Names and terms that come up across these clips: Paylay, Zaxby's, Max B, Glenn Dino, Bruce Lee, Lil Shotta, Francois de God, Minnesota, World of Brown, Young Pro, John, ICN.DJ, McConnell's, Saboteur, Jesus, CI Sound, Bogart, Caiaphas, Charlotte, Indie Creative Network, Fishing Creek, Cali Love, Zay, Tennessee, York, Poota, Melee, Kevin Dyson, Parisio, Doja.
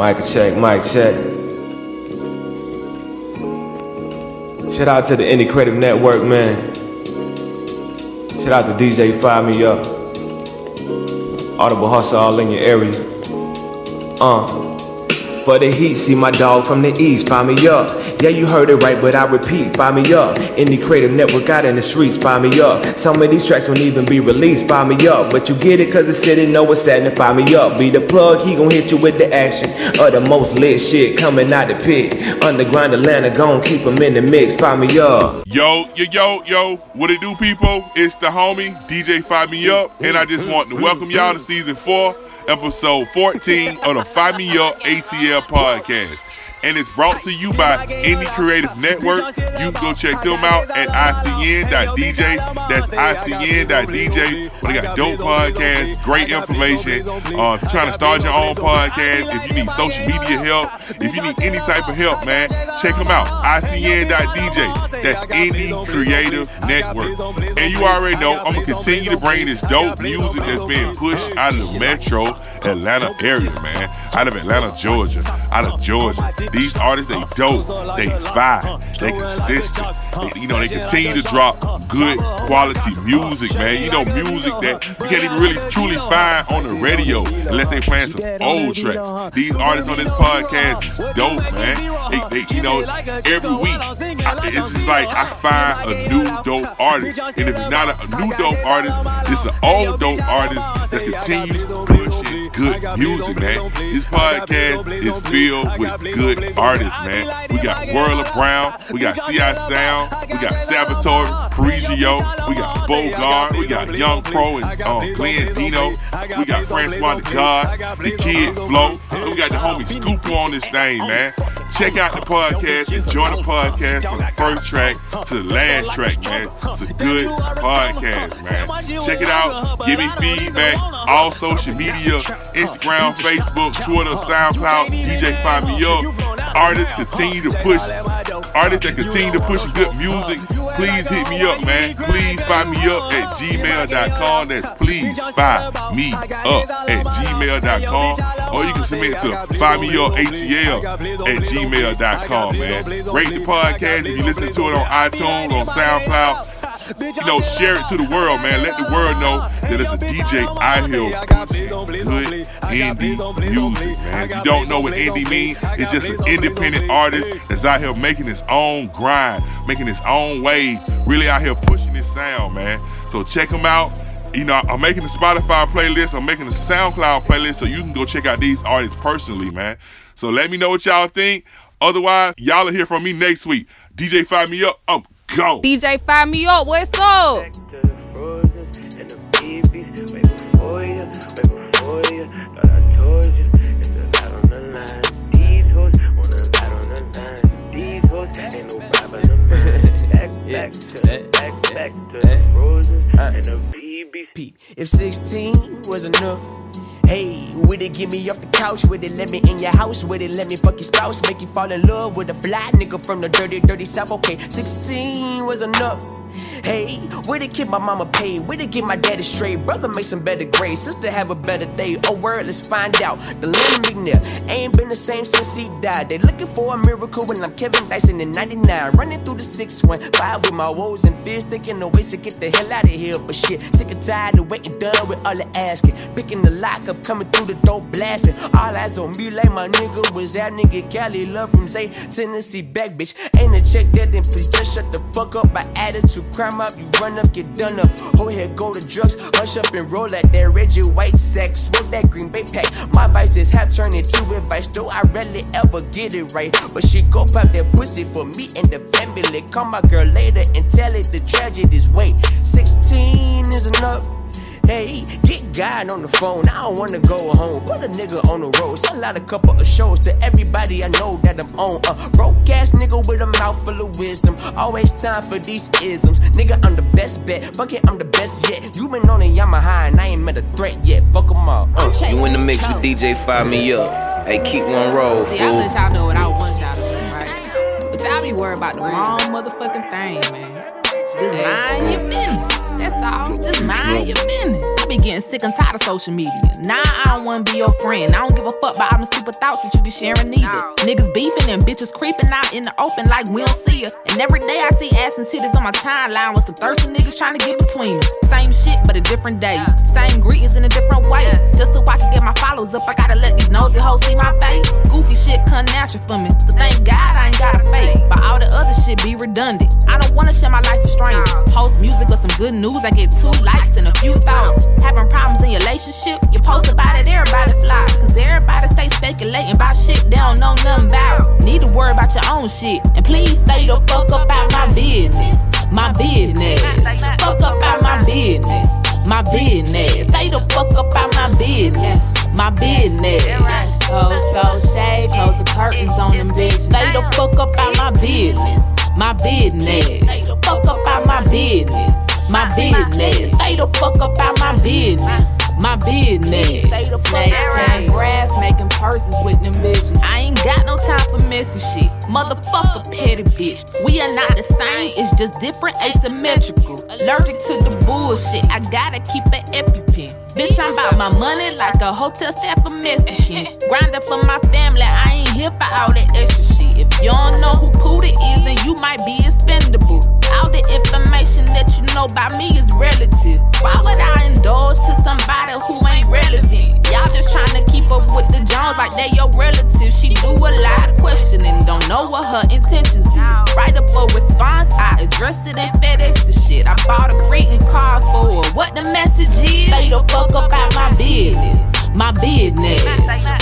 Mic check, mic check. Shout out to the Indie Creative Network, man. Shout out to DJ Famia. Audible hustle all in your area. For the heat, see my dog from the east, Famia. Yeah, you heard it right, but I repeat, Famia. Indie Creative Network out in the streets, Famia. Some of these tracks won't even be released, Famia. But you get it, cause the city know it's that, and Famia. Be the plug, he gon' hit you with the action of the most lit shit coming out the pit. Underground Atlanta, gon' keep him in the mix, Famia. Yo, yo, yo, yo, what it do, people? It's the homie, DJ Famia, and I just want to welcome y'all to season 4, episode 14 of the Famia ATL podcast. And it's brought to you by Indie Creative Network. You can go check them out at ICN.DJ. That's ICN.DJ. They got dope podcasts, great information. If you're trying to start your own podcast, if you need social media help, if you need any type of help, man, check them out. ICN.DJ. That's Indie Creative Network. And you already know, I'm going to continue to bring this dope music that's being pushed out of the metro Atlanta area, man. Out of Atlanta, Georgia. Out of Georgia. These artists, they dope, they vibe, they consistent. They, you know, they continue to drop good quality music, man. You know, music that you can't even really truly find on the radio unless they playing some old tracks. These artists on this podcast is dope, man. They you know, every week, it's just like I find a new dope artist. And if it's not a new dope artist, it's an old dope artist that continues to push it. Good music, man. This podcast is filled with good artists, man. We got World of Brown, we got CI Sound, we got Saboteur, Parisio, we got Bogart, we got Young Pro and Glenn Dino, we got Francois de God, the Kid Flow, and we got the homie Scoop on this thing, man. Check out the podcast, enjoy the podcast from the first track to the last track, man. It's a good podcast, man. Check it out, give me feedback, all social media, Instagram, Facebook, Twitter, SoundCloud, DJ Famia. Artists continue to push. Artists that continue to push good music, please hit me up, man. Please find me up at gmail.com. That's please find me up at gmail.com. Or you can submit to findmeupatl@gmail.com, man. Rate the podcast if you listen to it on iTunes, on SoundCloud. You know, share it to the world, man. Let the world know that it's a DJ out here pushing good indie music, man. If you don't know what indie means, it's just an independent artist that's out here making his own grind, making his own wave, really out here pushing his sound, man. So check him out. You know, I'm making a Spotify playlist, I'm making a SoundCloud playlist, so you can go check out these artists personally, man. So let me know what y'all think. Otherwise, y'all will hear from me next week. DJ Famia, I'm go. DJ Famia, what's up? Back to the Frozes and the BBs. Way before you, thought I told you. It's a lot on the line. These hoes wanna ride on the line. These hoes ain't no vibe on the line. Back to the Frozes and the BBs. If 16 was enough. Hey, with it, get me off the couch, with it, let me in your house, with it, let me fuck your spouse, make you fall in love with a fly nigga from the dirty, dirty south, okay, 16 was enough. Hey, with it, get my mama paid, with it, get my daddy straight, brother make some better grades, sister have a better day, oh word, let's find out, the Leonard McNair ain't been the same since he died, they looking for a miracle when I'm Kevin Dyson in 99, running through the 615 with my woes and fears, thinking of ways to get the hell out of here, but shit, sick and tired of waiting, done with all the asking, picking the lock up, coming through the door blasting, all eyes on me like my nigga was that nigga Cali Love from Zay, Tennessee back bitch, ain't a check that then please just shut the fuck up, my attitude crime up, you run up, get done up. Ho head, go to drugs, hush up and roll at that Reggie White sack. Smoke that Green Bay pack. My vices have turned into advice, though I rarely ever get it right. But she go pop that pussy for me and the family. Call my girl later and tell it the tragedy's wait. 16 is enough. Hey, get God on the phone, I don't wanna go home, put a nigga on the road, sell out a couple of shows to everybody I know that I'm on, broke ass nigga with a mouth full of wisdom, always time for these isms, nigga I'm the best bet, fuck it I'm the best yet, you been on a Yamaha and I ain't met a threat yet, fuck them all, You in the mix with DJ Famia, hey keep one roll, fool. See, I let y'all know what I want y'all to do, right? But y'all be worried about the wrong motherfucking thing, man, just mind your business. That's all. Just mind your business. be getting sick and tired of social media. Nah, I don't wanna be your friend. I don't give a fuck about all them stupid thoughts that you be sharing neither. No. Niggas beefing and bitches creeping out in the open like we don't see her. And every day I see ass and titties on my timeline with some thirsty niggas trying to get between us. Same shit but a different day. Yeah. Same greetings in a different way. Yeah. Just so I can get my followers up, I gotta let these nosy hoes see my face. Goofy shit come natural for me, so thank God I ain't got a fake. But all the other shit be redundant. I don't wanna share my life with strangers. Post music or some good news, I get 2 likes and a few thoughts. Having problems in your relationship, you post about it, everybody flies. Cause everybody stay speculating about shit they don't know nothing about. Need to worry about your own shit. And please stay the fuck up out my business. My business. Fuck up out my business. My business. Stay the fuck up out my business. My business. Close shade, close the curtains on them bitches. Stay the fuck up out my business. My business. Stay the fuck up out my business. My business. Stay the fuck up out my business. My business. Snakes and grass making purses with them bitches. I ain't got no time for messy shit. Motherfucker petty bitch. We are not the same, it's just different, asymmetrical. Allergic to the bullshit, I gotta keep an EpiPen. Bitch, I'm about my money like a hotel staff for Mexican. Grinding for my family, I ain't here for all that extra shit. If you don't know who Poota is, then you might be expendable. All the information that you know about me is relative. Why would I indulge to somebody who ain't relevant? Y'all just trying to keep up with the Jones like they your relative. She do a lot of questioning, don't know what her intentions is. Write up a response, I address it and FedEx the shit. I bought a greeting card for her. What the message is? Stay the fuck up out my business. My business.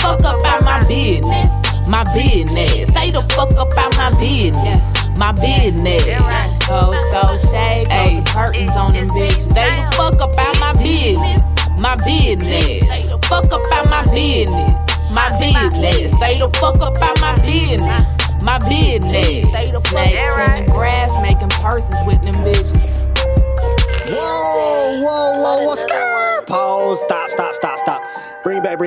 Fuck up out my business. My business. Stay the fuck up out my business. My business. Close shade, close the curtains on them bitches. Stay the fuck up out my business. My business. Fuck up out my business. My business. Stay the fuck up out my business. My business. Snakes in the grass making purses with them bitches. Whoa, whoa, whoa, what's going on? Pause, stop. Bring it back.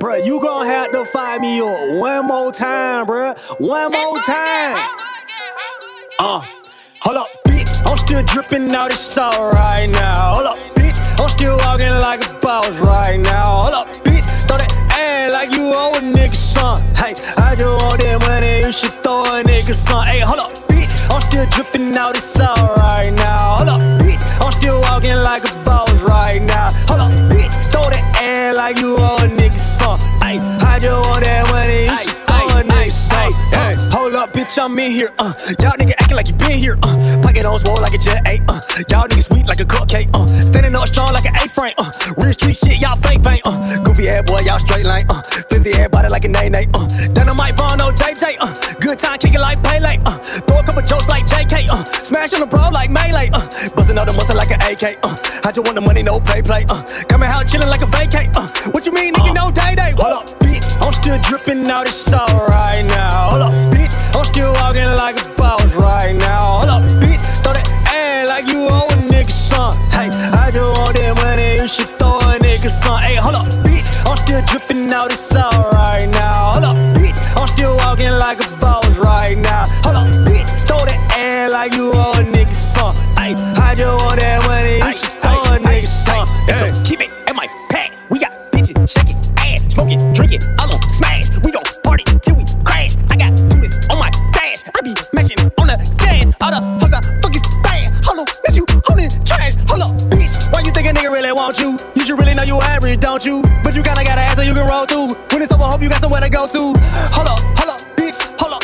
Bruh, you gonna have to fire me up one more time, bruh. One more time. Hold up, bitch. I'm still dripping out this sauce right now. Hold up, bitch. I'm still walking like a boss right now. Hold up, bitch. Throw that ass like you owe a nigga son. Hey, I just want that money. You should throw a nigga son. Hey, hold up, bitch. I'm still dripping out this sauce right now. Hold up, bitch. I'm still walking like a boss right now. Hold up, bitch. Throw that ass like you owe a nigga son. Hey, I just want that money. You should throw a nigga son. Hey, hold up, bitch. I'm in here. Y'all nigga acting like you been here. Pocket on swole like a jet. Y'all niggas sweet like a cupcake. Standing up strong like an A-frame. Real street shit, y'all fake bang. Goofy ass boy, y'all straight lane. Fizzy ass body like a nay-nay. Dynamite bond on JJ. Good time kicking like Paylay. Throw a couple jokes like JK. Smash on the bro like Melee. Bustin' out the muscle like an AK. I just want the money, no play. Coming out chillin' like a vacay. What you mean, nigga, no day-day? Hold up, bitch. I'm still drippin' out this soul right now. Hold up, bitch. I'm still walking like a boss right now. Hold up, bitch. Throw that ass like you owe a nigga son. Hey, I just want that money. You should throw a nigga son. Hey, hold up, bitch. I'm still drippin' out this soul right now. Hold up, bitch. I'm still walking like a boss right now. Hold up, bitch. Throw that ass like you owe a nigga son. Hey, I just want that money. You should throw a nigga son. Hey, keep it in my pack. We got bitches shaking ass, smoking, drinking, all on smash. We gon' party till we crash. I got this on my dash. I be mashing on the gas. All the hoes are fucking bad. Hold on, that's you holding trash. Hold up, bitch. Why you think a nigga really want you? You should really know you average, don't you? But you kinda got an ass so you can roll through. When it's over, hope you got somewhere to go to. Hold up, bitch. Hold up,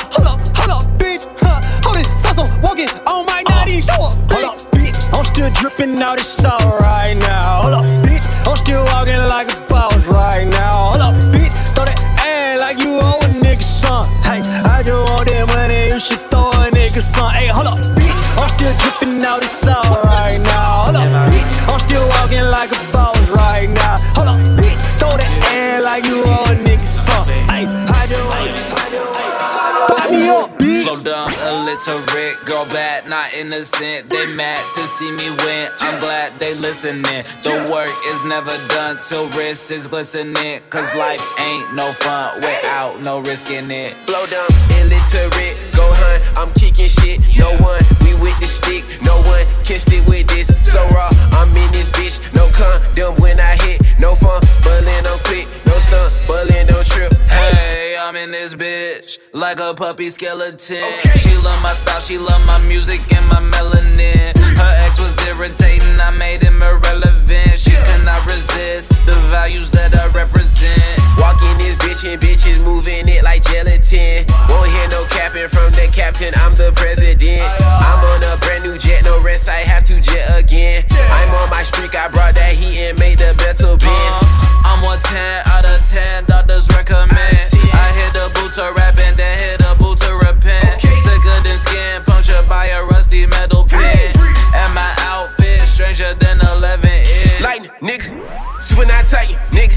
bitch. Huh? Hold it, so walking on my 90s. Show up, bitch. Hold up, bitch. I'm still dripping out this soul right now. Hold up, bitch. I'm still walking like a boss right now. Hold up, bitch. Throw that ass like you owe a nigga son. Hey, I just want that money. You should throw a nigga son. Hey, hold up, bitch. I'm still dripping out this soul right now. Hold up, bitch. I'm still walking like a boss right now. Hold up, bitch. Throw that ass like you owe a nigga son. Hey, I just want that. Pop me up. Slow down, illiterate, girl bad, not innocent. They mad to see me win, I'm glad they listening. The work is never done till wrist is glistening. Cause life ain't no fun without no risking it. Slow down, illiterate, go hunt I'm kicking shit. No one, we with the stick. No one kissed it with this. So raw, I'm in this bitch. No condom when I hit. No fun, bullin' don't quit. No stunt, bullin' don't trip. Hey, I'm in this bitch like a puppy skeleton. Okay. She love my style, she love my music and my melanin. Her ex was irritating, I made him irrelevant. She cannot resist the values that I represent. Walking this bitch and bitches moving it like gelatin. Won't hear no capping from the captain, I'm the president. I'm on a brand new jet, no rest, I have to jet again. I'm on my streak, I brought that heat and made the bezel bend. I'm a 10 out of 10, doctors recommend. I hit the boot to rap and then hit the boot to repent. Sicker than skin, punctured by a rusty metal pin. And my outfit stranger than 11 is. Lightning, nigga, super not tight, nigga.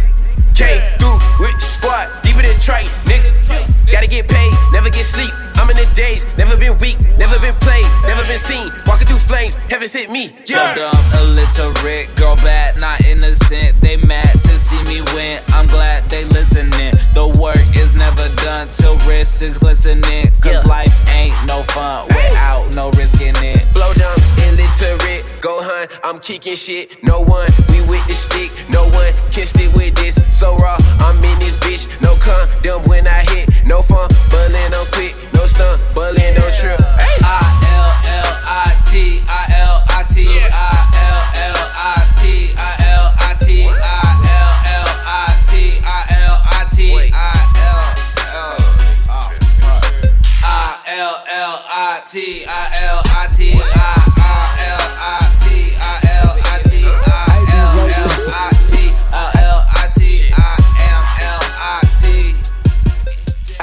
Came through with the squad, deeper than trite, nigga. Gotta get paid, never get sleep. I'm in the days, never been weak, never been played, never been seen. Walking through flames, heaven's hit me. Yeah. So dumb, illiterate, girl bad, not innocent. They mad to see me win. I'm glad they listening. The work is never done till wrist is glistening. Cause life ain't no fun without no risking it. Blow dumb, illiterate, go hunt. I'm kicking shit. No one, we with the stick. No one kissed it with this. So raw, I'm in this bitch. No condom when I hit. No fun, bullin' don't quit. No stunt, bullin' don't trip. I-L-L-I-T-I-L-I-T. I-L-L-I-T-I-L-I-T. I-L-L-I-T-I-L-I-T. I-L-L-I-T-I-L-I-T.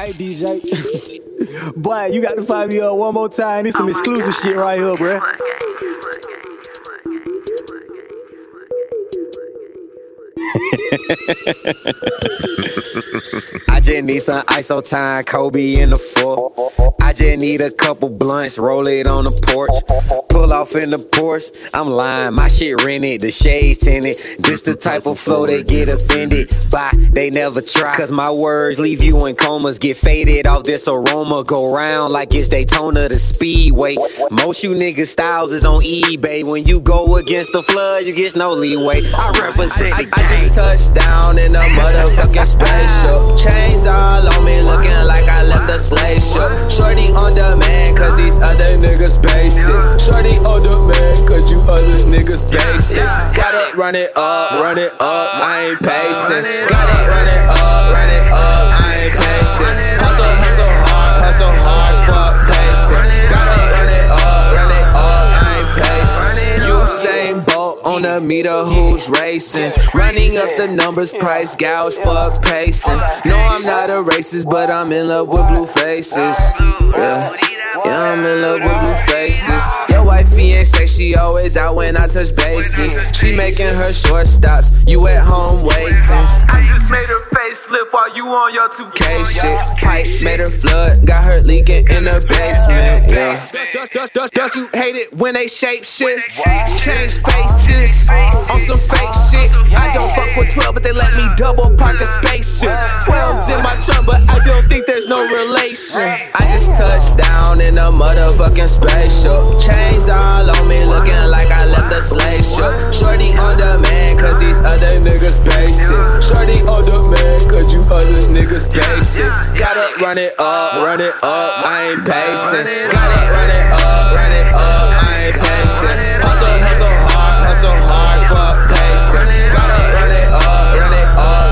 DJ. Boy, you got to find me up one more time. This some exclusive shit right here, bruh. I just need some ISO time, Kobe in the four. I just need a couple blunts, roll it on the porch. Pull off in the Porsche, I'm lying, my shit rented, the shades tinted. This the type of flow they get offended by, they never try. Cause my words leave you in comas, get faded off this aroma. Go round like it's Daytona, the speedway. Most you niggas styles is on eBay. When you go against the flood, you get no leeway. I represent the game. I just touched down in a motherfucking spaceship. Chains all on me looking like I left a slave ship. Shorty on demand cause these other niggas basic. Shorty on demand cause you other niggas basic. Gotta run it up, run it up, I ain't pacing. Gotta run it up, I ain't pacing. Hustle, hustle hard, fuck pacing. Gotta run it up, I ain't pacing. You same boy. On a meter, who's racing? Running up the numbers, price gouge, fuck pacing. No, I'm not a racist, but I'm in love with blue faces. Yeah, I'm in love with blue faces. Your wife ain't sex, she always out when I touch bases. She making her short stops, you at home waiting. I just made her facelift while you on your 2K shit. Pipe made her flood, got her leaking in her basement. Yeah. Don't you hate it when they shape shift? Change faces on some fake shit. I don't fuck with 12, but they let me double park a spaceship. 12's in my trunk, but I don't think there's no relation. I just touched down in a motherfucking spaceship. Chains all on me looking like I left a slave ship. Shorty on demand cause these other niggas basic. Shorty on demand cause you other niggas basic. Gotta run it up, I ain't pacing. Gotta run it up, I ain't pacing. Hustle hard, fuck pacing. Gotta run it up,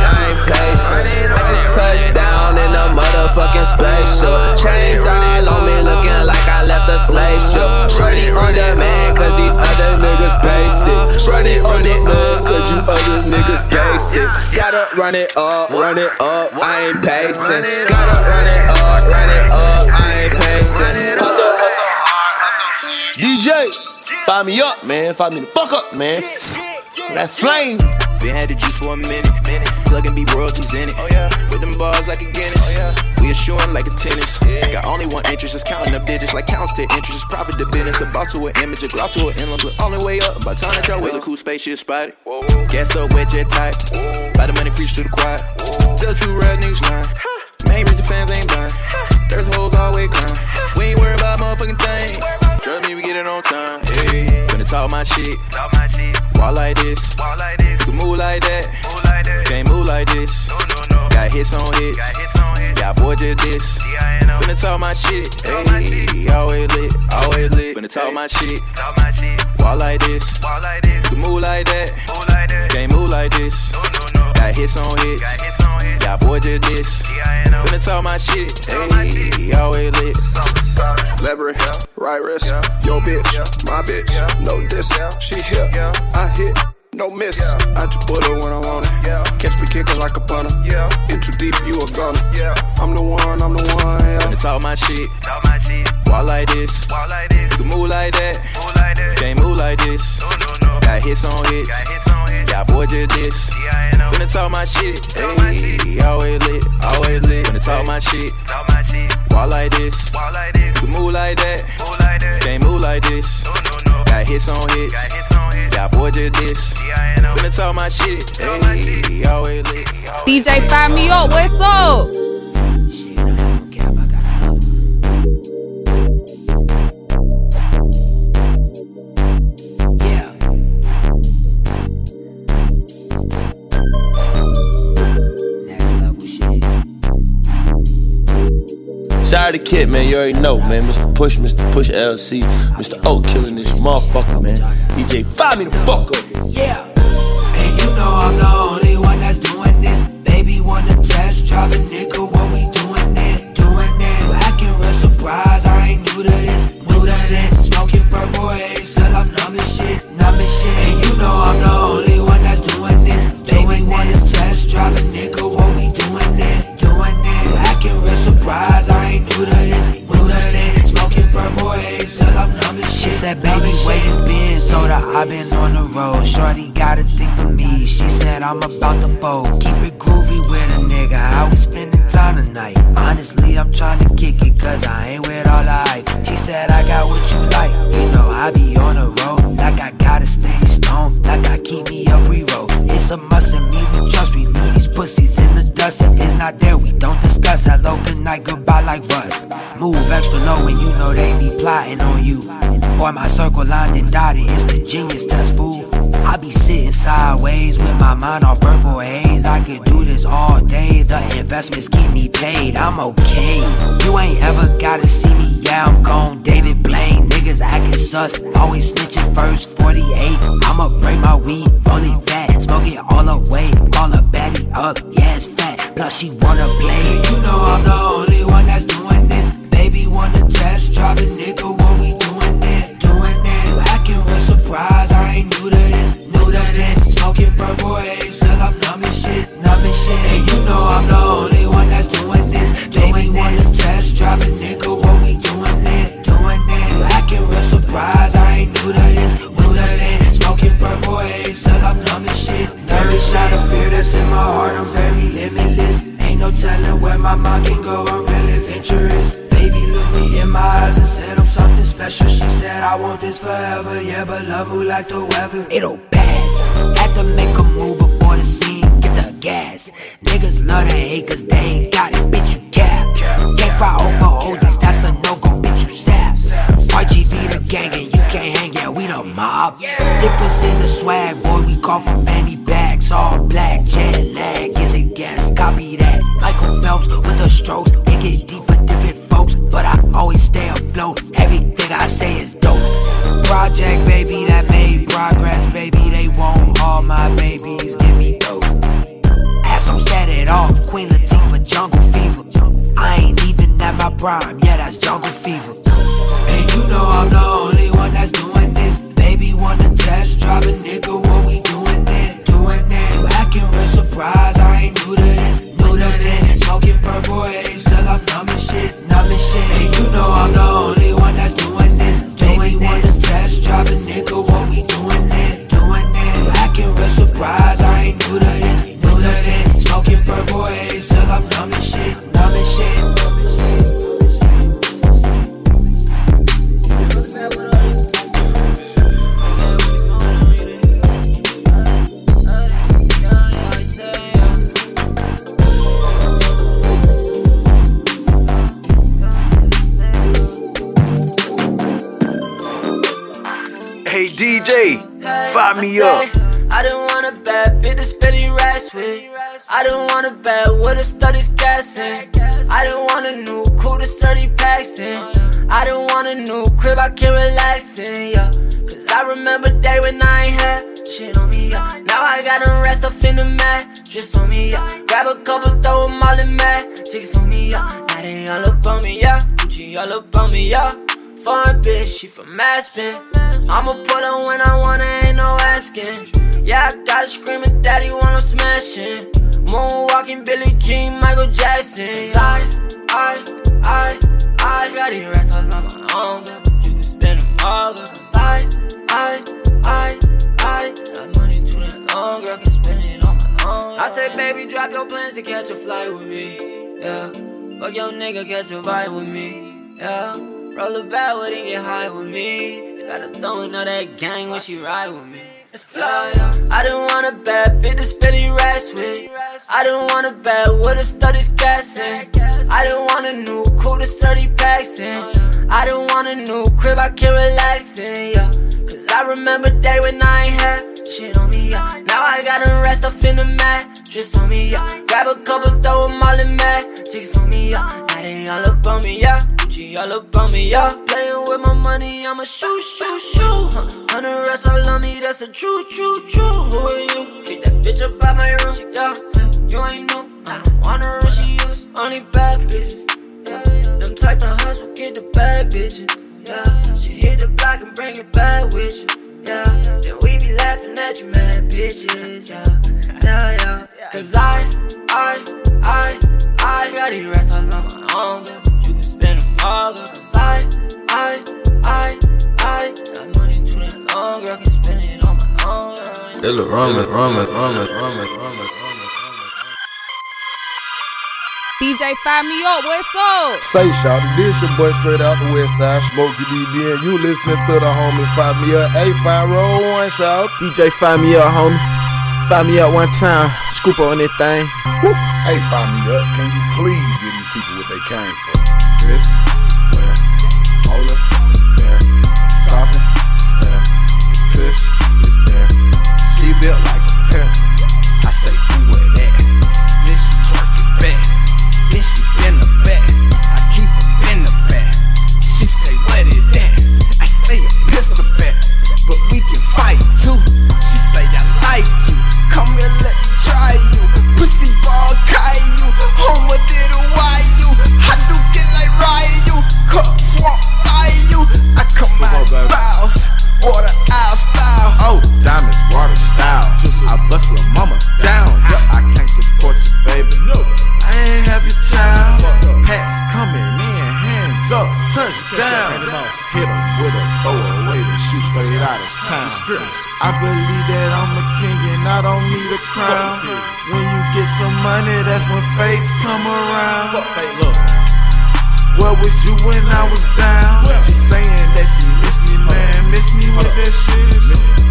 I ain't pacing. I just touched down in a motherfucking spaceship. Chains all on me looking like I left a slave ship. Shorty on demand cause these other niggas basic. Shorty on demand cause you other niggas basic. Gotta run it up, I ain't pacing. Gotta run it up, I ain't pacing. Hustle hard, hustle. DJ, fire me up, man, fire me the fuck up, man. That flame. Been had the juice for a minute, plug and be royalties in it. With them bars like a Guinness, we assuring like a tennis. Got only one interest, it's counting up digits like counts to interest. Profit the business, about to an image, a block to an inland, but all the way up. By time that y'all wait, look who spaceship spotted. Gas up, wet jet tight. By the money, preach to the choir. Tell true red niggas lying. Main reason fans ain't blind. There's hoes always crying. We ain't worried about talk my shit. Walk like this. You can move like that. Can't move like this. Got hits on hits. Yeah, boy did this. Finna talk my shit. Ayy, always lit. Finna talk my shit. Walk like this. You can move like that. Can't move like this. Got hits on hits. Yeah, boy did this. Finna talk my shit. Ayy, always lit. Left wrist, right wrist, yo bitch, my bitch, no diss, she hit, I hit, no miss, I just put her when I want it, catch me kicking like a punter, in too deep, you a gunner, I'm the one, yeah. Finna talk my shit, walk like this, you can move like that, can't move like this, got hits on hits, yeah boy did this, finna talk my shit, ayy, always lit, finna talk my shit, walk like this, you move like that, can't move like this. Got hits on hits, yeah boy did this. Finna talk my shit, ayy, always lit. DJ Famia, what's up? Shit, I don't care, I got Shout out to Kid, man, you already know, man. Mr. Push LC, Mr. O killing this motherfucker, man. DJ, fire me the fuck up. Yeah. And you know I'm the only one that's doing this. Baby wanna test drive a nigga, what we doing then? Doing then. Acting real surprised, I ain't new to this. New to this. Smoking purple haze till I'm numb as shit. And you know I'm the only one that's doing this. Baby wanna test drive a nigga, what we doing then? Doing then. Acting real surprised, I ain't new to this. Smoking purple haze till I'm numb as shit. She said, baby, where you been? Told her I been on the road. Shorty got a thing for me. She said, I'm about to fold. Keep it groovy with a nigga. How we spending time tonight? Honestly, I'm tryna kick it, cause I ain't with all the hype. She said, I got what you like. You know I be on the road. Like I gotta stay stoned. Like I keep me up re-roll. It's a must and me who trust. We leave these pussies in the dust. If it's not there, we don't discuss. Hello, good night, goodbye like Russ. Move extra low and you know they be plotting on you. Boy, my circle lined and dotted. It's the genius test, fool. I be sitting sideways with my mind on purple haze. I could do this all day. The investments keep me paid. I'm okay. You ain't ever gotta see me. Yeah, I'm gone. David Blaine. Niggas acting sus. Always snitching first. 48. I'ma break my weed. Roll it back. Smoke it all away. Call a baddie up. Yeah, it's fat. Plus she wanna play. You know I'm the only one that's doing this. Baby wanna test drive a nigga. What we doing then? Doing then. Acting real surprised. I ain't new to this. New to this. Smoking purple haze till I'm numb as shit. Numb as shit. And you know I'm the only one that's doing this. Baby wanna test drive a nigga. What we doing then? Doing then. Acting real surprised. I ain't new to this. New to this. Smoking purple haze till I'm numb as shit. Numb as shit. The fear that's in my heart. I'm very limitless. Ain't no telling where my mind can go. I'm real adventurous. Baby looked me in my eyes and said I'm something special. She said I want this forever, yeah, but love move like the weather. It'll pass, had to make a move before the scene, get the gas. Niggas love to hate cause they ain't got it, bitch you cap. Can't cry over oldies, that's a no-go, bitch you sap. RGV the gang and you can't hang, yeah, we the mob. Difference in the swag, boy, we call for many bags. All black, jet lag, is it gas, copy that. Michael Phelps with the strokes, it get deep with different. But I always stay afloat. Everything I say is dope. Project baby that made progress. Baby they want all my babies. Give me dope. As I'm set it off. Queen Latifah, Jungle Fever. I ain't even at my prime. Yeah, that's Jungle Fever. And you know I'm the only one that's doing this. Baby wanna test drive a nigga. What we doing then? Doing then. Acting real surprised. I ain't new to this. New to this. Smoking purple haze till I'm numb as shit. And you know I'm the only one that's doing this. Baby wanna test drive a nigga. What we doing then? Doing then. Acting real surprised. I ain't new to this. New to this. Smoking purple haze till I'm numb as shit. Numb as shit. light me up. I don't want a bad bitch to spend these racks with. I don't want a bad with a studies gassing. I don't want a new cool to 30 packs in. I don't want a new crib I can relax in, yeah. Cause I remember day when I ain't had shit on me, yeah. Now I got a rest off in the mattress on me, yeah. Grab a couple, throw them all in magics on me, yeah. Now they all up on me, yeah. Gucci all up on me, yeah. Foreign bitch, she from Aspen. I'ma pull her when I wanna, ain't no asking. Yeah, I gotta scream at daddy while I'm smashing. Moonwalking, Billie Jean, Michael Jackson. I got these racks all on my own. You can spend them all, girl. I got money too that long, girl. Can spend it on my own. I say, baby, drop your plans and catch a flight with me. Yeah, fuck your nigga, catch a vibe with me. Yeah. Roll a bad with and get high with me. Gotta throw in all that gang when she ride with me. Let's fly, yeah. I don't want a bad bitch to spend these racks with. I don't want a bad with a studies gassing. I don't want a new cool to 30 packs in. I don't want a new crib I can relax in, yeah. Cause I remember day when I ain't had shit on me, yeah. Now I got a rest off in the mattress on me, yeah. Grab a couple, throw them all in magics on me, yeah. Now they all up on me, yeah. Y'all up on me, y'all playing with my money, I'ma shoot, shoot, shoot. 100 racks all on me, that's the truth, truth, truth. Who are you? Get that bitch up out my room, yeah. You ain't new, I don't wanna rush she use. Only bad bitches, yeah. Them type of hustle, get the bad bitches, yeah. She hit the block and bring it back with you, yeah. Then we be laughing at you, mad bitches, yeah. Yeah, yeah. Cause I got these racks all on my own, yeah. I got money too that long, girl, can spend it on my own. It look ramen. DJ, find me up, what's up? Say, shawty, this your boy straight out the west side, Smokey DB, and you listening to the homie, find me up, 8501, shout. DJ, find me up, homie. Find me up one time, scoop on that thing. Woo. Hey, find me up, can you please give these people what they came for? This, where, hold up, there, stop it, stare. The push is there, she built like a pear. I say, who where that? Then she twerk it back, then she bend the back. I keep her bend the back, she say, what is that? I say, a pistol back, but we can fight too. She say, I like you. Come here, let me try you. Pussy ball, Caillou. Homer did a why you. I do get like Ryu. Cup swamp, buy you. I come out of bows. Water out style. Oh, diamonds, water style. I bust with mama down. I can't support you, baby. No, I ain't have your child. Pats coming, man, hands up, touchdown. Hit him with a throwaway to shoot straight out of town. I believe that I'm a king and I don't need a crown. When you get some money, that's when fakes come around. Fuck fake love. Where was you when I was down? She saying that she miss me, man, miss me with that shit.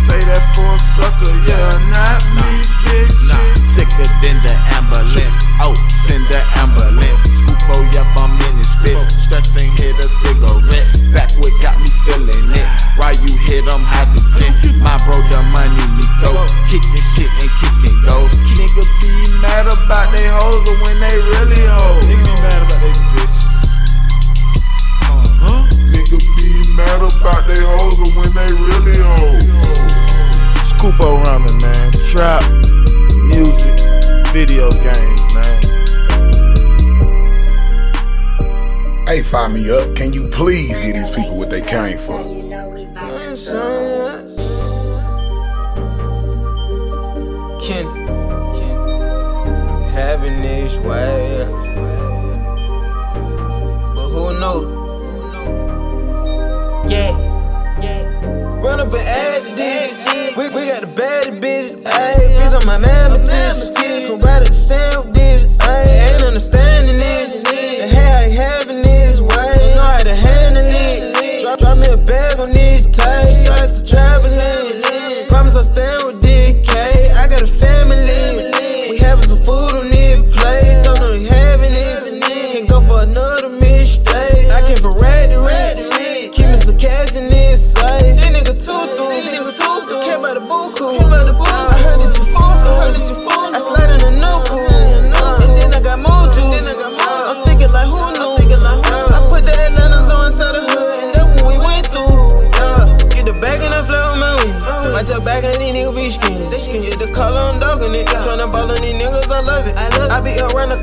Say that for a sucker, yeah, not me, bitch. Sicker than the ambulance. Oh, send the ambulance. Scoop, oh, yep, I'm in this bitch. Stressing, hit a cigarette. Backward got me feeling it. Why you hit them, how to get? My bro, the money me go. Kicking shit and kicking goals. Nigga be mad about they hoes, but when they really hoes. Nigga be mad about they bitches. Huh? Nigga be mad about they hoes, but when they really hoes. Scoop o' ramen, man. Trap, music, video games, man. Hey, find me up. Can you please give these people what they came for? Man, son. Can having this way, but who knows? Yeah, run up and add to this. We got the baddest bitch, ayy. Bitch, I'm a mathematician. From right up the sandwich, ayy. Ain't understanding this. The hell I having this way. Know how to handle it. Drop me a bag on these tight shots to traveling. Promise I stand with DK. I got a family. We having some food on this place. I'm not having this. Can't go for another mistake. I came from red to red. Keep me some cash in this sight. This nigga too through. Care about the book.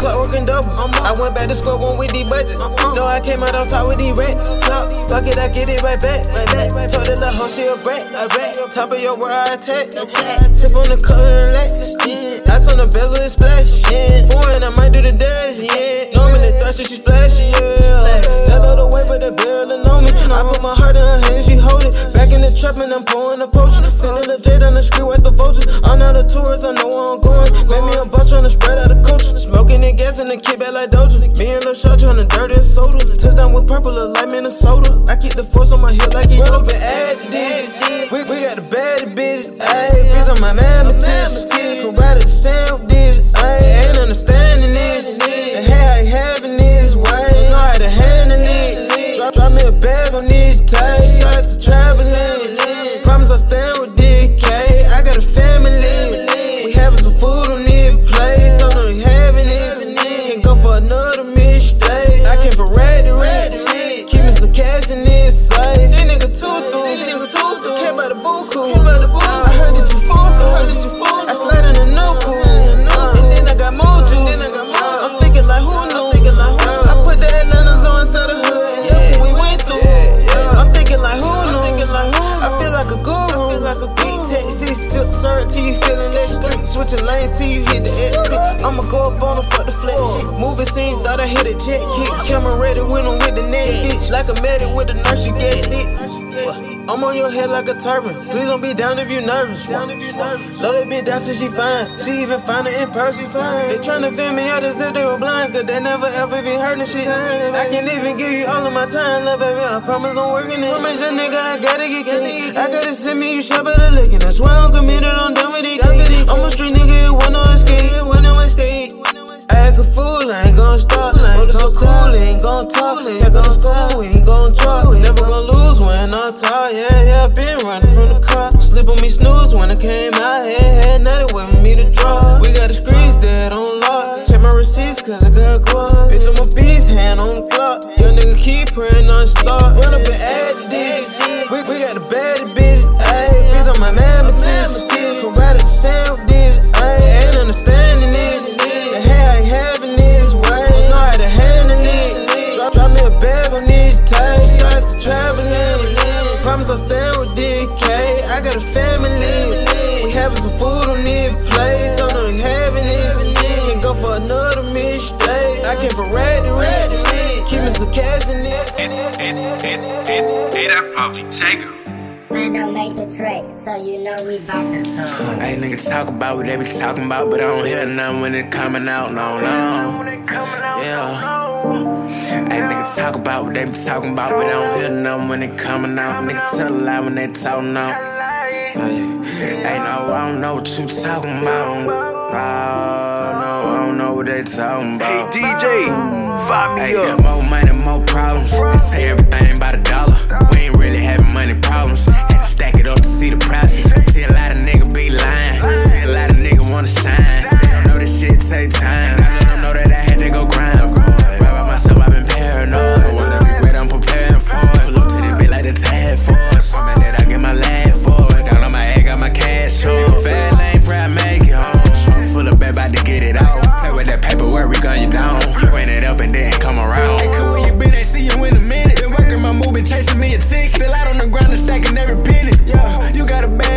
Clock working double. I went back to square one with these budgets. No, I came out on top with these rats. Talk, fuck it, I get it right back. Told the little hoe she a brat. Top of your world, I attack. Sip on the cup and relax. Ice on the bezel and splash. Foreign, I might do the dash. Normally thrashy, she splashy, yeah. That load away, but the barrel ain't on me. I put my heart in her hand, she hold it. Back in the trap and I'm pouring a potion. Send a J down the street with the vultures. I'm not a tourist, I know where I'm going. Made me a bunch trying to spread out the culture. Smoking and gassing the kid back like Doja. Me and Lil Shotta on the dirtiest soda. Touchdown with purple, look like Minnesota. I keep the force on my heel like it open. We got the baddest bitch, ayy. Bitch on my mathematician. Come right at the same digits, ayy. Ain't understanding this. The hell I ain't having this way. Don't know how to handle it. Drop me a bag on these tights. Shots of traveling. Promise I stand with DK. I got a family. We having some food on this place. I know they having this. Can't go for another mistake. I came for ratty. Keep me some cash in this sight. These niggas too through. Care about the boo cool. I heard that you fool. I slid in the no cool. And then I got more juice. I'm thinking like who knew? I put the Atlantas on inside the hood. And look what we went through. I'm thinking like who knew? I feel like a guru. Big taxi, silk shirt till you feeling that street. Switching lanes till you hit the exit. I'ma go up on them, fuck the flat shit. Movie scene, thought I hit a jet kick. Camera ready, went on with the next bitch. Like a medic with a nurse, you get it. I'm on your head like a turban. Please don't be down if you nervous. Slow that bitch down till she fine. She even find it in person. They tryna fend me out as if they were blind, cause they never ever even heard the shit. I can't even give you all of my time, love baby. I promise I'm working it. Promise your nigga I gotta get clean. I gotta send me you shop at a lickin'. That's why I'm committed, I'm done with it. I'm a street nigga, it won't no escape. I act a fool, I ain't gon' stop. I ain't gon' cool, ain't gon' talk. Take on school, ain't gon' drop. Never gon' lose when I'm tall. Yeah, been running from the cop. Slip on me snooze when I came out. Had nothing with me to draw. We got the screens that on lock. Check my receipts cause I got guap. Bitch, I'm a beast, hand on the clock. Young nigga keep praying on start. Run up and add the digits. We got the baddest bitch, ayy. Bitch, I'm my mathematician. Come right at the same digits, ayy. Ain't understanding this. Promise I stand with DK. I got a family. We having some food on this place. I know they having this. Can't go for another mistake. I came for ratty. Keep me some cash in this. And I probably take her. I don't make the trick, so you know we bout to talk. Hey, nigga, talk about what they be talking about, but I don't hear nothing when it coming out. No. Yeah. Hey, nigga, talk about what they be talking about, but I don't hear nothing when it coming out. Nigga, tell a lie when they talking out. Hey, no, I don't know what you talking about. Oh, no, I don't know what they talking about. Hey, DJ, fire me up. Hey, more money, more problems. They say everything about $1. We ain't really having money problems. Had to stack it up to see the profit. See a lot of niggas be lying. See a lot of niggas wanna shine. They don't know this shit take time. I let them know that I had to go grind for it. Myself, I've been paranoid. I wanna be great, I'm preparing for it. Pull up to the bit like the Tad Force. Woman that I get my lad for it. Down on my head, got my cash on. Fat lane, proud, make it home. Trunk full of bad, bout to get it off. Play with that paperwork, we gun you down. You ran it up and then come around. Hey, cool, where you been? Ain't see you in a minute. Been working my move, been chasing me a tick. Still out on the ground and stacking every penny. Yeah, you got a bad.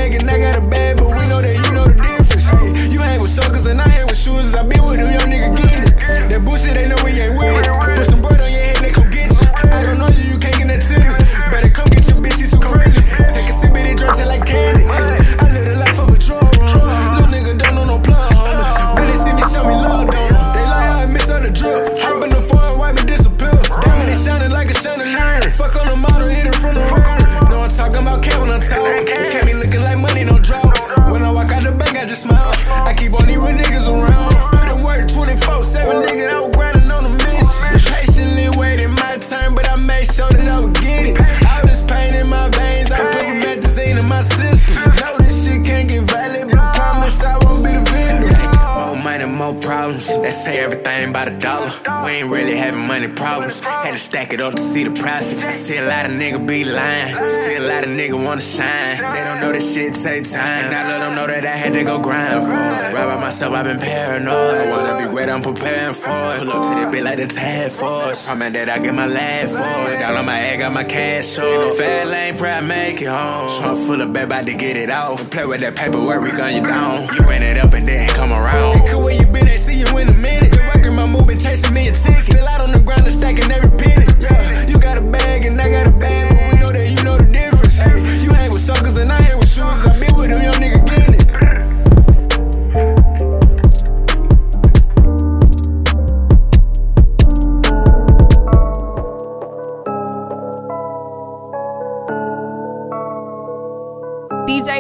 Say everything by the dollar. We ain't really having money problems. Had to stack it up to see the profit. See a lot of nigga be lying. See a lot of nigga wanna shine. They don't know that shit take time. And I let them know that I had to go grind for it. Right by myself, I've been paranoid. I wanna be great, I'm preparing for it. Pull up to that bit like the Tad Force. I'm that I get my laugh for it. Down on my egg, got my cash off. Fat lane, proud, make it home. Trunk full of bad, about to get it off. Play with that paperwork, we gun you down. You ran it up and didn't come around. They cool where you been, they see you in a minute. They working my move and chasing me a ticket. Still out on the ground and stacking every penny. Yeah, you got a bag and I got a bag, but we know that you know the difference. Hey, you hang with suckers and I hang with shooters. I be with them, young nigga getting it.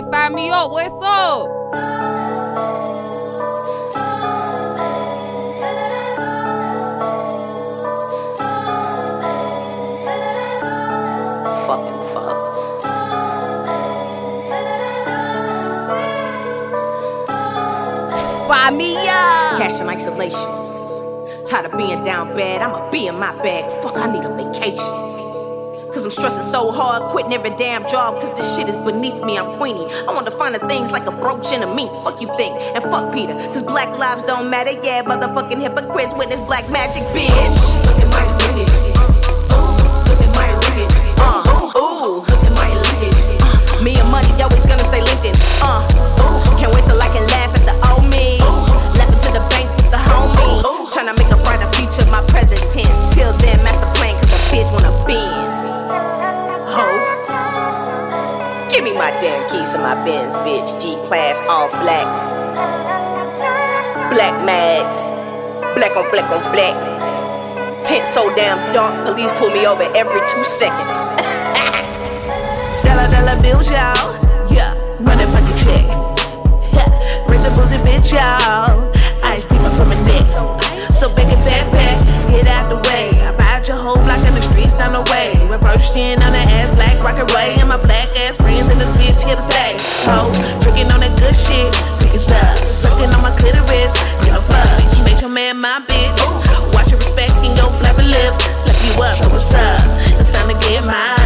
DJ, fire me up. What's up? Famia. Cash in isolation. Tired of being down bad, I'ma be in my bag. Fuck, I need a vacation. Cause I'm stressing so hard, quitting every damn job. Cause this shit is beneath me, I'm Queenie. I wanna find the things like a brooch and a mink. Fuck you think, and fuck Peter. Cause black lives don't matter, yeah. Motherfucking hypocrites witness black magic, bitch. Look at my ring. Look at my ring. Look at my ring. Me and money always gonna stay linked in. Can't wait till I can laugh at the old me. Left it to the bank with the homie. Tryna make a brighter future, my present tense. Till then, master plan, cause the bitch wanna Benz. Ho. Give me my damn keys to my Benz, bitch. G-class, all black. Black mags. Black on black on black. Tent so damn dark, police pull me over every 2 seconds. Dollar dollar bills, y'all. Yeah, motherfucking check. Yeah, raise a boozy bitch, y'all. Ice cream from a neck. So big and backpack, get out the way. I bought your whole block in the streets down the way. Reverse chin on the ass, black rocket way. And my black ass friends in this bitch here to stay. Ho, drinking on that good shit, pick it up. Sucking on my clitoris, give a fuck. She made your man my bitch. Watch your respect in your flabby lips. Flip you up, so what's up? It's time to get mine.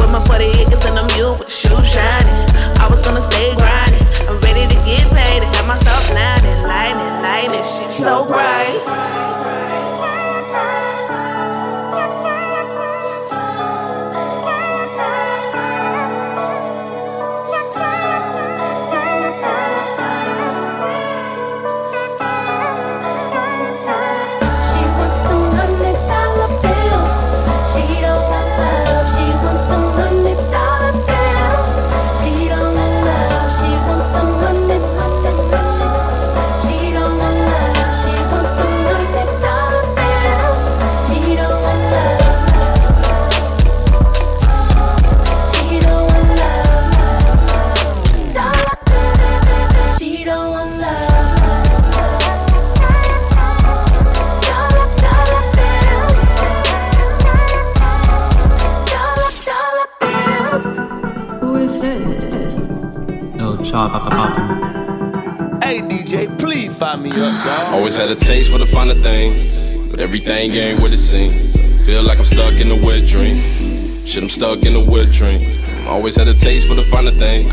With my 40 acres and I'm you with the shoes shining. I was gonna stay grinding. I'm ready to get paid. Got myself lining, lining, lining. Shit so bright. She wants the $100 bills. She don't want love. She wants the $100 bills. She don't want love. She wants the $100. She don't want love. She wants the $100 bills. She don't want love. She don't want love. Dollar bills. She don't want love. Dollar dollar bills. Dollar dollar bills. Who is this? Yo, chop, pop, pop, pop. Hey DJ, please find me up, dog. Always had a taste for the finer things, but everything ain't what it seems. Feel like I'm stuck in a wet dream. Shit, I'm stuck in a wet dream. Always had a taste for the finer things,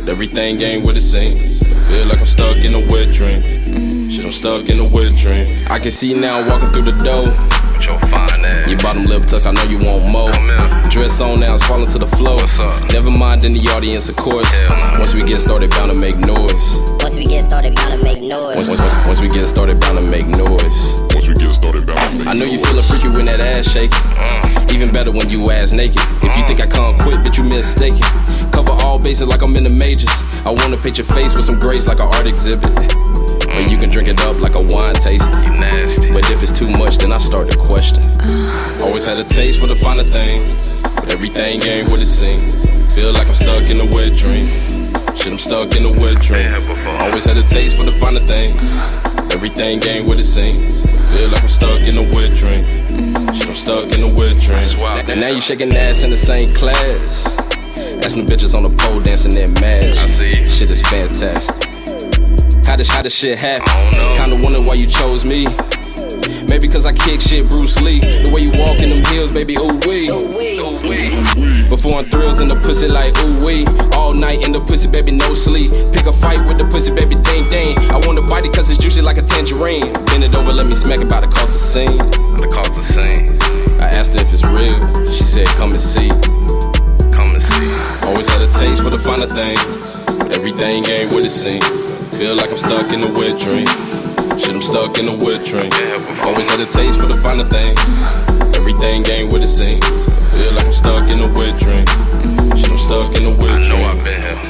but everything ain't what it seems. Feel like I'm stuck in a wet dream. Shit, I'm stuck in a wet dream. I can see now walking through the door. Your fine ass. Your bottom lip tuck, I know you want more. Dress on now, it's falling to the floor. Never mind in the audience, of course. Once we get started, bound to make noise. Once we get started, gotta make noise. Once we get started, bound to make noise. Once we get started, bound to make noise. I know you feelin' freaky when that ass shaking. Even better when you ass naked. If you think I can't quit, bitch, you mistaken. Cover all bases like I'm in the majors. I wanna paint your face with some grace like an art exhibit. Or you can drink it up like a wine taste. But if it's too much, then I start to question. Always had a taste for the finer things, but everything ain't what it seems. Feel like I'm stuck in a wet dream. Shit, I'm stuck in a wet dream. Always had a taste for the finer things, but everything ain't what it seems. Feel like I'm stuck in a wet dream. Shit, I'm stuck in a wet dream. And now you shaking ass in the same class. That's the bitches on the pole dancing their match. Shit is fantastic. How this shit happen? Kinda wonder why you chose me. Maybe cause I kick shit Bruce Lee. The way you walk in them heels, baby, ooh-wee. Before I'm thrills in the pussy like ooh-wee. All night in the pussy, baby, no sleep. Pick a fight with the pussy, baby, dang, dang. I wanna bite it cause it's juicy like a tangerine. Bend it over, let me smack it by the cause of scene. I asked her if it's real, she said come and see. Always had a taste for the finer things. Everything ain't what it seems. Feel like I'm stuck in a wet dream. Shit, I'm stuck in a wood train. Always had a taste for the finer things. Everything ain't what it seems. Feel like I'm stuck in a wood train. Shit, I'm stuck in a wood train. I know I've been here.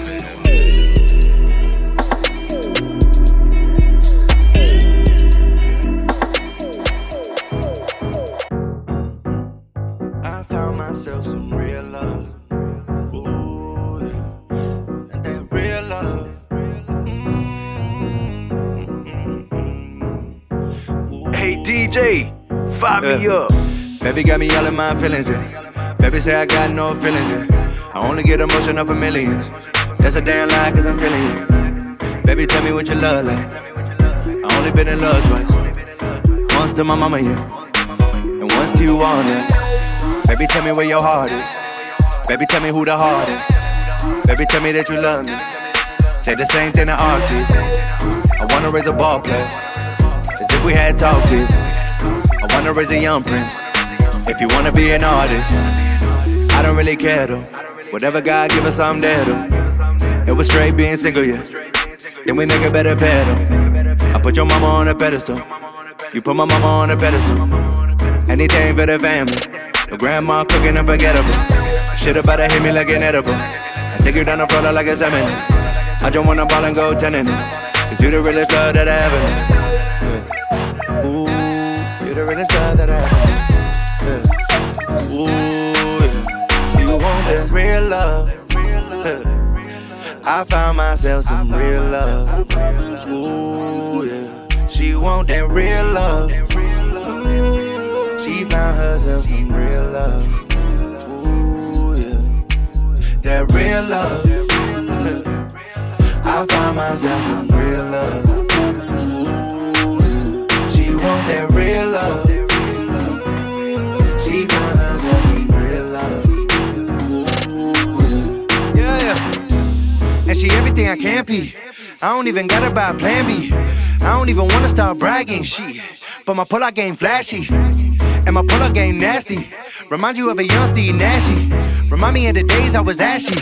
Famia. Baby got me all in my feelings, yeah. Baby say I got no feelings, yeah. I only get emotion up for millions. That's a damn lie, cause I'm feeling you. Baby, tell me what you love like. I only been in love twice. Once to my mama, yeah. And once to you all, yeah. Baby, tell me where your heart is. Baby, tell me who the heart is. Baby, tell me that you love me. Say the same thing to our kids. I wanna raise a ball player, as if we had tall kids. I wanna raise a young prince. If you wanna be an artist, I don't really care though. Whatever God give us, I'm there though. It was straight being single, yeah. Then we make a better pair though. I put your mama on a pedestal. You put my mama on a pedestal. Anything for the family. Your grandma cooking unforgettable. Shit about to hit me like an edible. I take you down the floor like a salmon. I just wanna ball and go tennis. Cause you the realest love that I ever did. The realest love that I have. Ooh, yeah. You want that real love? I found myself some real love. Ooh, yeah. She want that real love. She found herself some real love. Ooh, yeah. That real love. I found myself some real love. Want that real love. She found us some real love. Yeah, yeah. And she everything I can be. I don't even gotta buy plan B. I don't even wanna start bragging shit. But my pull-out game flashy. And my pull-up game nasty. Remind you of a young Steve Nashy. Remind me of the days I was ashy.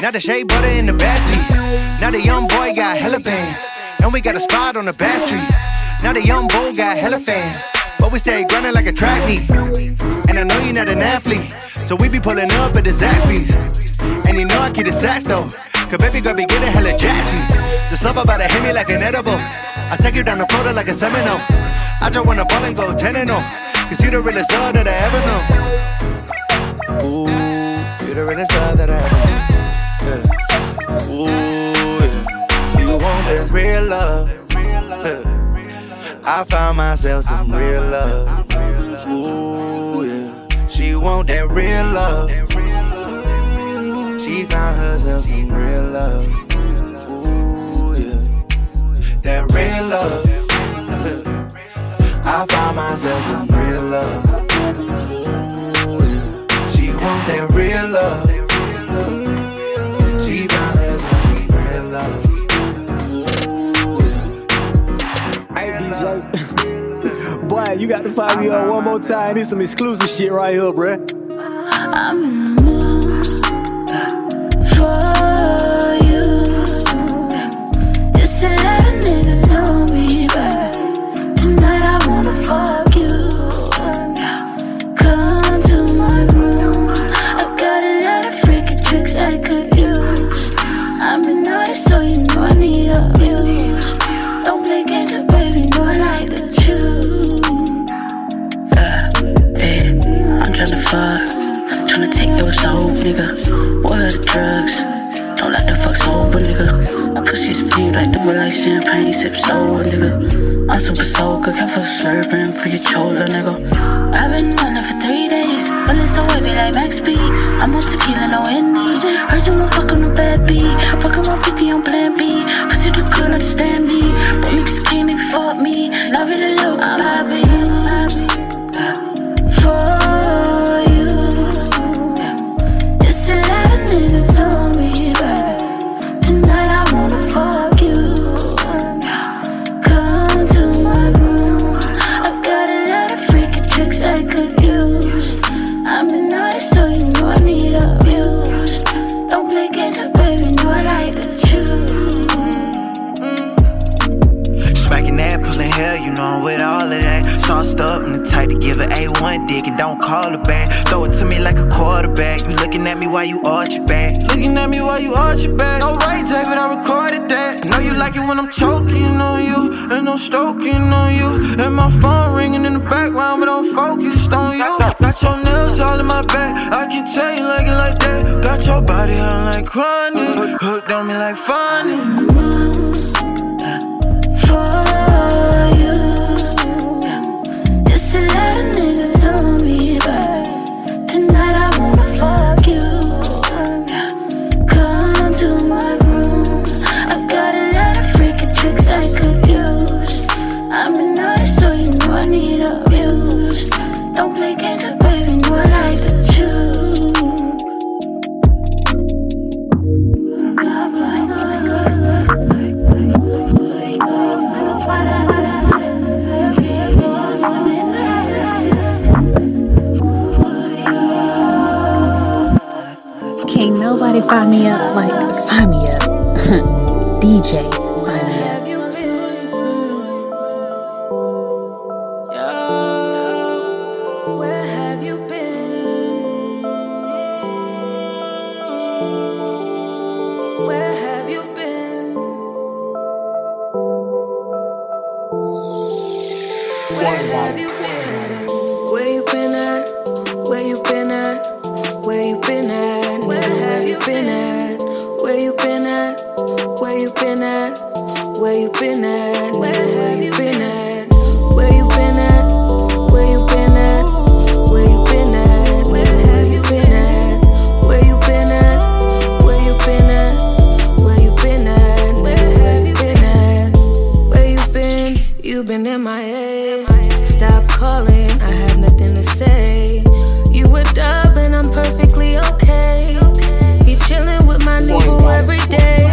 Now the shea butter in the backseat. Now the young boy got hella fans. And we got a spot on the back street. Now the young bull got hella fans, but we stay grinding like a track meet. And I know you're not an athlete, so we be pulling up at the Zaxby's. And you know I keep the sax though, cause baby girl be getting hella jazzy. This love about to hit me like an edible. I take you down the floor like a Seminole. I just wanna ball and go 10-0, cause you the realest love that I ever know. Ooh, you the realest love that I ever know. Yeah. Ooh, yeah. You want that real love. Yeah. I found myself some real love. Ooh, yeah. She want that real love. She found herself some real love. Ooh, yeah. That real love. I found myself some real love. Ooh, yeah. She want that real love. She found herself some real love. Boy, you got to find me up one more time. This some exclusive shit right here, bruh. I'm in the mood for you. It's a lot of niggas on me, but tonight I wanna fuck you. Come to my room. I've got a lot of freaky tricks I could use. I've been out so you know I need a view. Don't play games with baby, no, I like to choose. Hey, I'm tryna fuck, tryna take your soul, nigga. What are the drugs? Don't like to fuck sober, nigga. My pussy's pink like the real like champagne, sip soul, nigga. I'm super sober, careful slurping for your chola, nigga. I've been running for 3 days, but it's so heavy like Max B. I'm on tequila, no Indies. Heard you won't fuck on the bad B. Fucking 150 on plan B. Pussy too good, understand me. boxed up. I'm the type to give an A1 dick and don't call her back. Throw it to me like a quarterback. You looking at me while you arch your back. Looking at me while you arch your back. No right, Jay, but I recorded that. I know you like it when I'm choking on you, and I'm stroking on you, and my phone ringing in the background, but I'm focused on you. Got your nails all in my back. I can tell you like it like that. Got your body hung like chronic, hooked on me like funny. Famia, like Famia, DJ Famia. Where have you been? Where have you been? Where have you been? Where you been at? Where you been at? Where you been at? Where have you been at? Where you been at? Where you been at? Where you been at? Where have you been at? Where you been at? Where you been at? Where you been at? Where have you been at? Where you been at? Where you been at? Where you been at? Where have you been at? Where you been? You been in my head. Stop calling, I have nothing to say. You a dub and I'm perfectly okay. He chillin' with my nigga every day.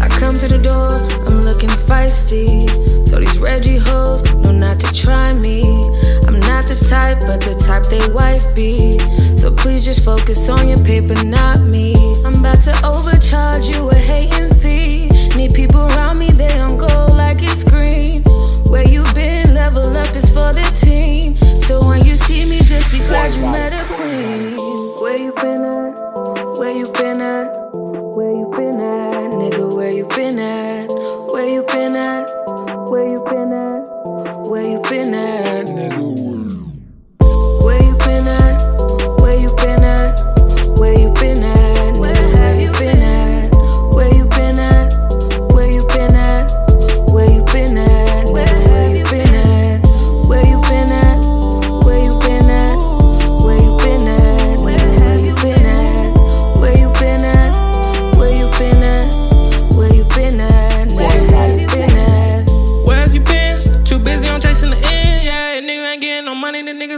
I come to the door, I'm looking feisty. So these Reggie hoes know not to try me. I'm not the type, but the type they wife be. So please just focus on your paper, not me. I'm about to overcharge you a hating fee. Need people around me, they on gold like it's green. Where you been, level up is for the team. So when you see me, just be glad you met a queen. Where you been at? Where you been at? Where you been at? Nigga, where you been at? Where you been at? Where you been at? Where you been at? Nigga, where you been at? Where you been at? Where you been at? Where have you been at? Where you been at? Where you been at? Where you been at? Where have you been at? Where you been at?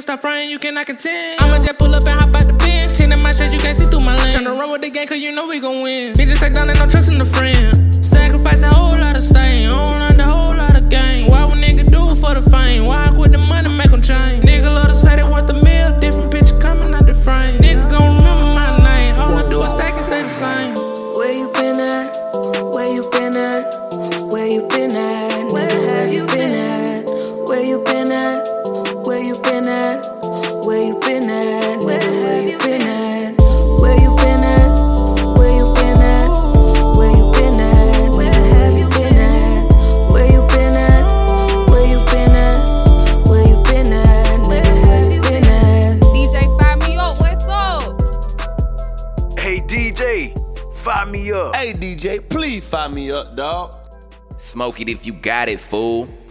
Stop frying, you cannot contend. I'ma just pull up and hop out the bench. 10 in my shades, you can't see through my lens. Tryna run with the gang, cause you know we gon' win. Bitches take down and no trust in a friend. Sacrifice a whole lot of stain. I don't learn a whole lot of game. Why would nigga do it for the fame? Why I quit the money, make them change? Nigga love to say they worth a meal. Different picture coming out the frame. Nigga gon' remember my name. All I do is stack and stay the same. Where you been at? Where you been at? Where you been at? Where have you been at? Where you been at? Where you been at? Where you been at? Where have you been at? Where you been at? Where you been at? Where you been at? Where have you been at? Where you been at? Where you been at? Where you been at? Where have you been at? DJ, fire me up. What's up? Hey DJ, fire me up. Hey DJ, please fire me up, dog. Smoke it if you got it, fool.